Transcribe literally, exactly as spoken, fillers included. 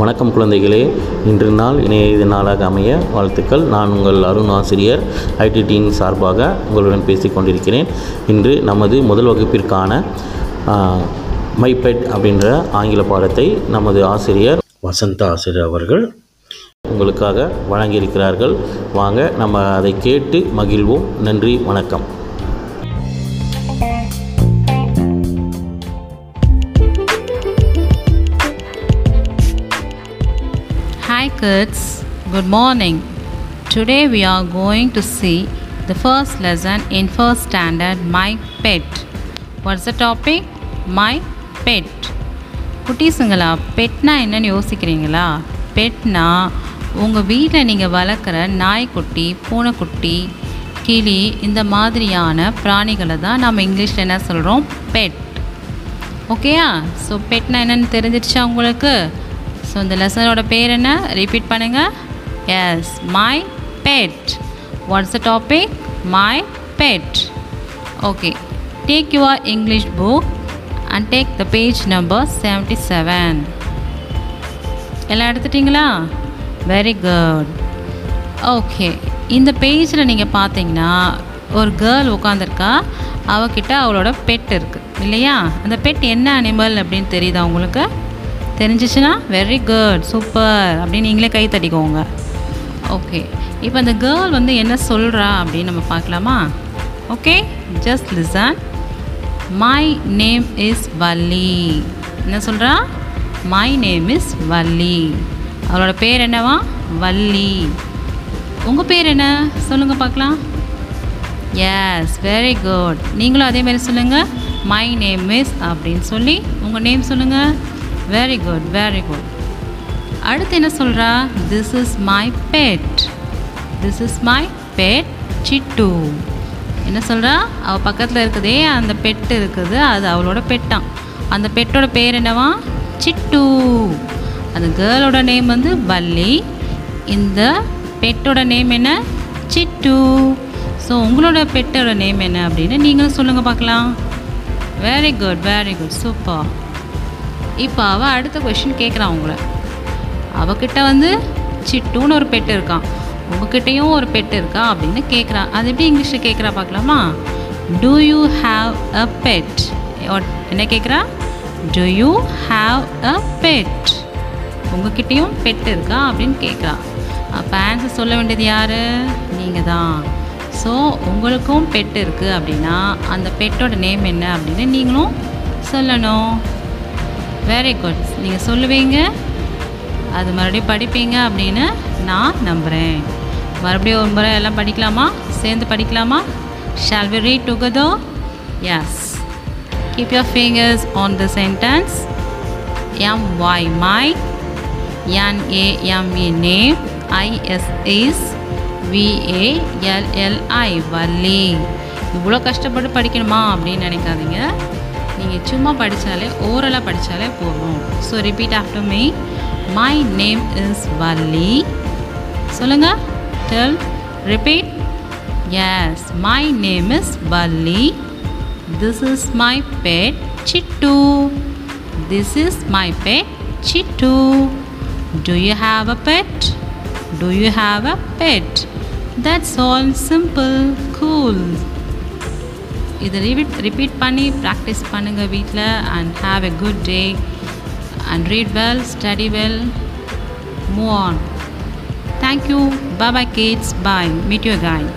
வணக்கம் குழந்தைகளே, இன்று நாள் இணைய இது நாளாக அமைய வாழ்த்துக்கள். நான் உங்கள் அருண் ஆசிரியர் ஐடிடியின் சார்பாக உங்களுடன் பேசி கொண்டிருக்கிறேன். இன்று நமது முதல் வகுப்பிற்கான மைபெட் அப்படின்ற ஆங்கில பாடத்தை நமது ஆசிரியர் வசந்த ஆசிரியர் அவர்கள் உங்களுக்காக வழங்கியிருக்கிறார்கள். வாங்க நம்ம அதை கேட்டு மகிழ்வோம். நன்றி, வணக்கம். Hi kids, good morning. Today we are going to see the first lesson in first standard, My Pet. What's the topic? My Pet. குட்டீஸுங்களா, பெட்னா என்னன்னு யோசிக்கிறீங்களா? பெட்னா உங்கள் வீட்டில் நீங்கள் வளர்க்குற நாய்க்குட்டி, பூனைக்குட்டி, கிளி, இந்த மாதிரியான பிராணிகளை தான் நம்ம இங்கிலீஷில் என்ன சொல்கிறோம்? பெட். ஓகேயா? ஸோ பெட்னா என்னென்னு தெரிஞ்சிடுச்சா உங்களுக்கு? ஸோ இந்த லெசனோட பேர் என்ன? ரிப்பீட் பண்ணுங்கள். Yes, my pet. What's the topic? My bed. Okay, take your English book and take the page number seventy seven. எல்லாம் எடுத்துட்டிங்களா? Very good. ஓகே, இந்த பேஜில் நீங்கள் பார்த்தீங்கன்னா ஒரு கேர்ள் உட்காந்துருக்கா. அவகிட்ட அவளோட பெட் இருக்குது இல்லையா? அந்த பெட் என்ன அனிமல் அப்படின்னு தெரியுதா உங்களுக்கு? தெரிஞ்சிச்சுன்னா வெரி குட், சூப்பர் அப்படின்னு நீங்களே கை தட்டிக்கோங்க. ஓகே, இப்போ அந்த கேர்ள் வந்து என்ன சொல்கிறா அப்படின்னு நம்ம பார்க்கலாமா? Okay, just listen. My name is Valli. என்ன சொல்கிறா? My name is Valli. அவளோட பேர் என்னவா? வள்ளி. உங்கள் பேர் என்ன சொல்லுங்கள் பார்க்கலாம். Yes, very good. நீங்களும் அதேமாதிரி சொல்லுங்கள். மை நேம் இஸ் அப்படின்னு சொல்லி உங்கள் நேம் சொல்லுங்கள். Very good, very good. அடுத்து என்ன சொல்கிறா? This is my pet. This is my pet Chittu. என்ன சொல்கிறா? அவள் பக்கத்தில் இருக்குதே அந்த பெட்டு இருக்குது, அது அவளோட பெட்டான். அந்த பெட்டோட பேர் என்னவா? சிட்டு. அந்த கேர்ளோட நேம் வந்து வள்ளி. இந்த பெட்டோட நேம் என்ன? சிட்டு. ஸோ உங்களோட பெட்டோட நேம் என்ன அப்படின்னு நீங்களும் சொல்லுங்கள் பார்க்கலாம். Very good, very good, super. இப்போ அவள் அடுத்த கொஷின் கேட்குறான் உங்களை. அவகிட்ட வந்து சிட்டுன்னு ஒரு பெட் இருக்கான், உங்ககிட்டையும் ஒரு பெட் இருக்கா அப்படின்னு கேட்குறான். அது எப்படி இங்கிலீஷில் கேட்குறா பார்க்கலாமா? Do you have a bed. என்ன கேட்குறா? Do you have a bed. உங்ககிட்டையும் பெட் இருக்கா அப்படின்னு கேட்குறா. அப்போ ஆன்சர் சொல்ல வேண்டியது யார்? நீங்கள் தான். ஸோ உங்களுக்கும் பெட் இருக்குது அப்படின்னா அந்த பெட்டோட நேம் என்ன அப்படின்னு நீங்களும் சொல்லணும். Very good. நீங்கள் சொல்லுவீங்க, அது மறுபடியும் படிப்பீங்க அப்படின்னு நான் நம்புகிறேன். மறுபடியும் ஒரு முறை எல்லாம் படிக்கலாமா? சேர்ந்து படிக்கலாமா? Shall we read together? Yes. Keep your fingers on the sentence. M Y my, N A M E name, I S is, V A L L I Valli. இவ்வளோ கஷ்டப்பட்டு படிக்கணுமா அப்படின்னு நினைக்காதீங்க. நீங்கள் சும்மா படித்தாலே, ஓரலாக படித்தாலே போதும். So repeat after me. My name is Valli. சொல்லுங்கள். Tell, repeat. Yes, my name is Valli. This is my pet Chittu. This is my pet Chittu. Do you have a pet? Do you have a pet? That's all. Simple, cool. இதை repeat repeat பண்ணி practice பண்ணுங்கள் வீட்டில். And have a good day and read well, study well, move on. Thank you. Bye bye kids. Bye. Meet you again.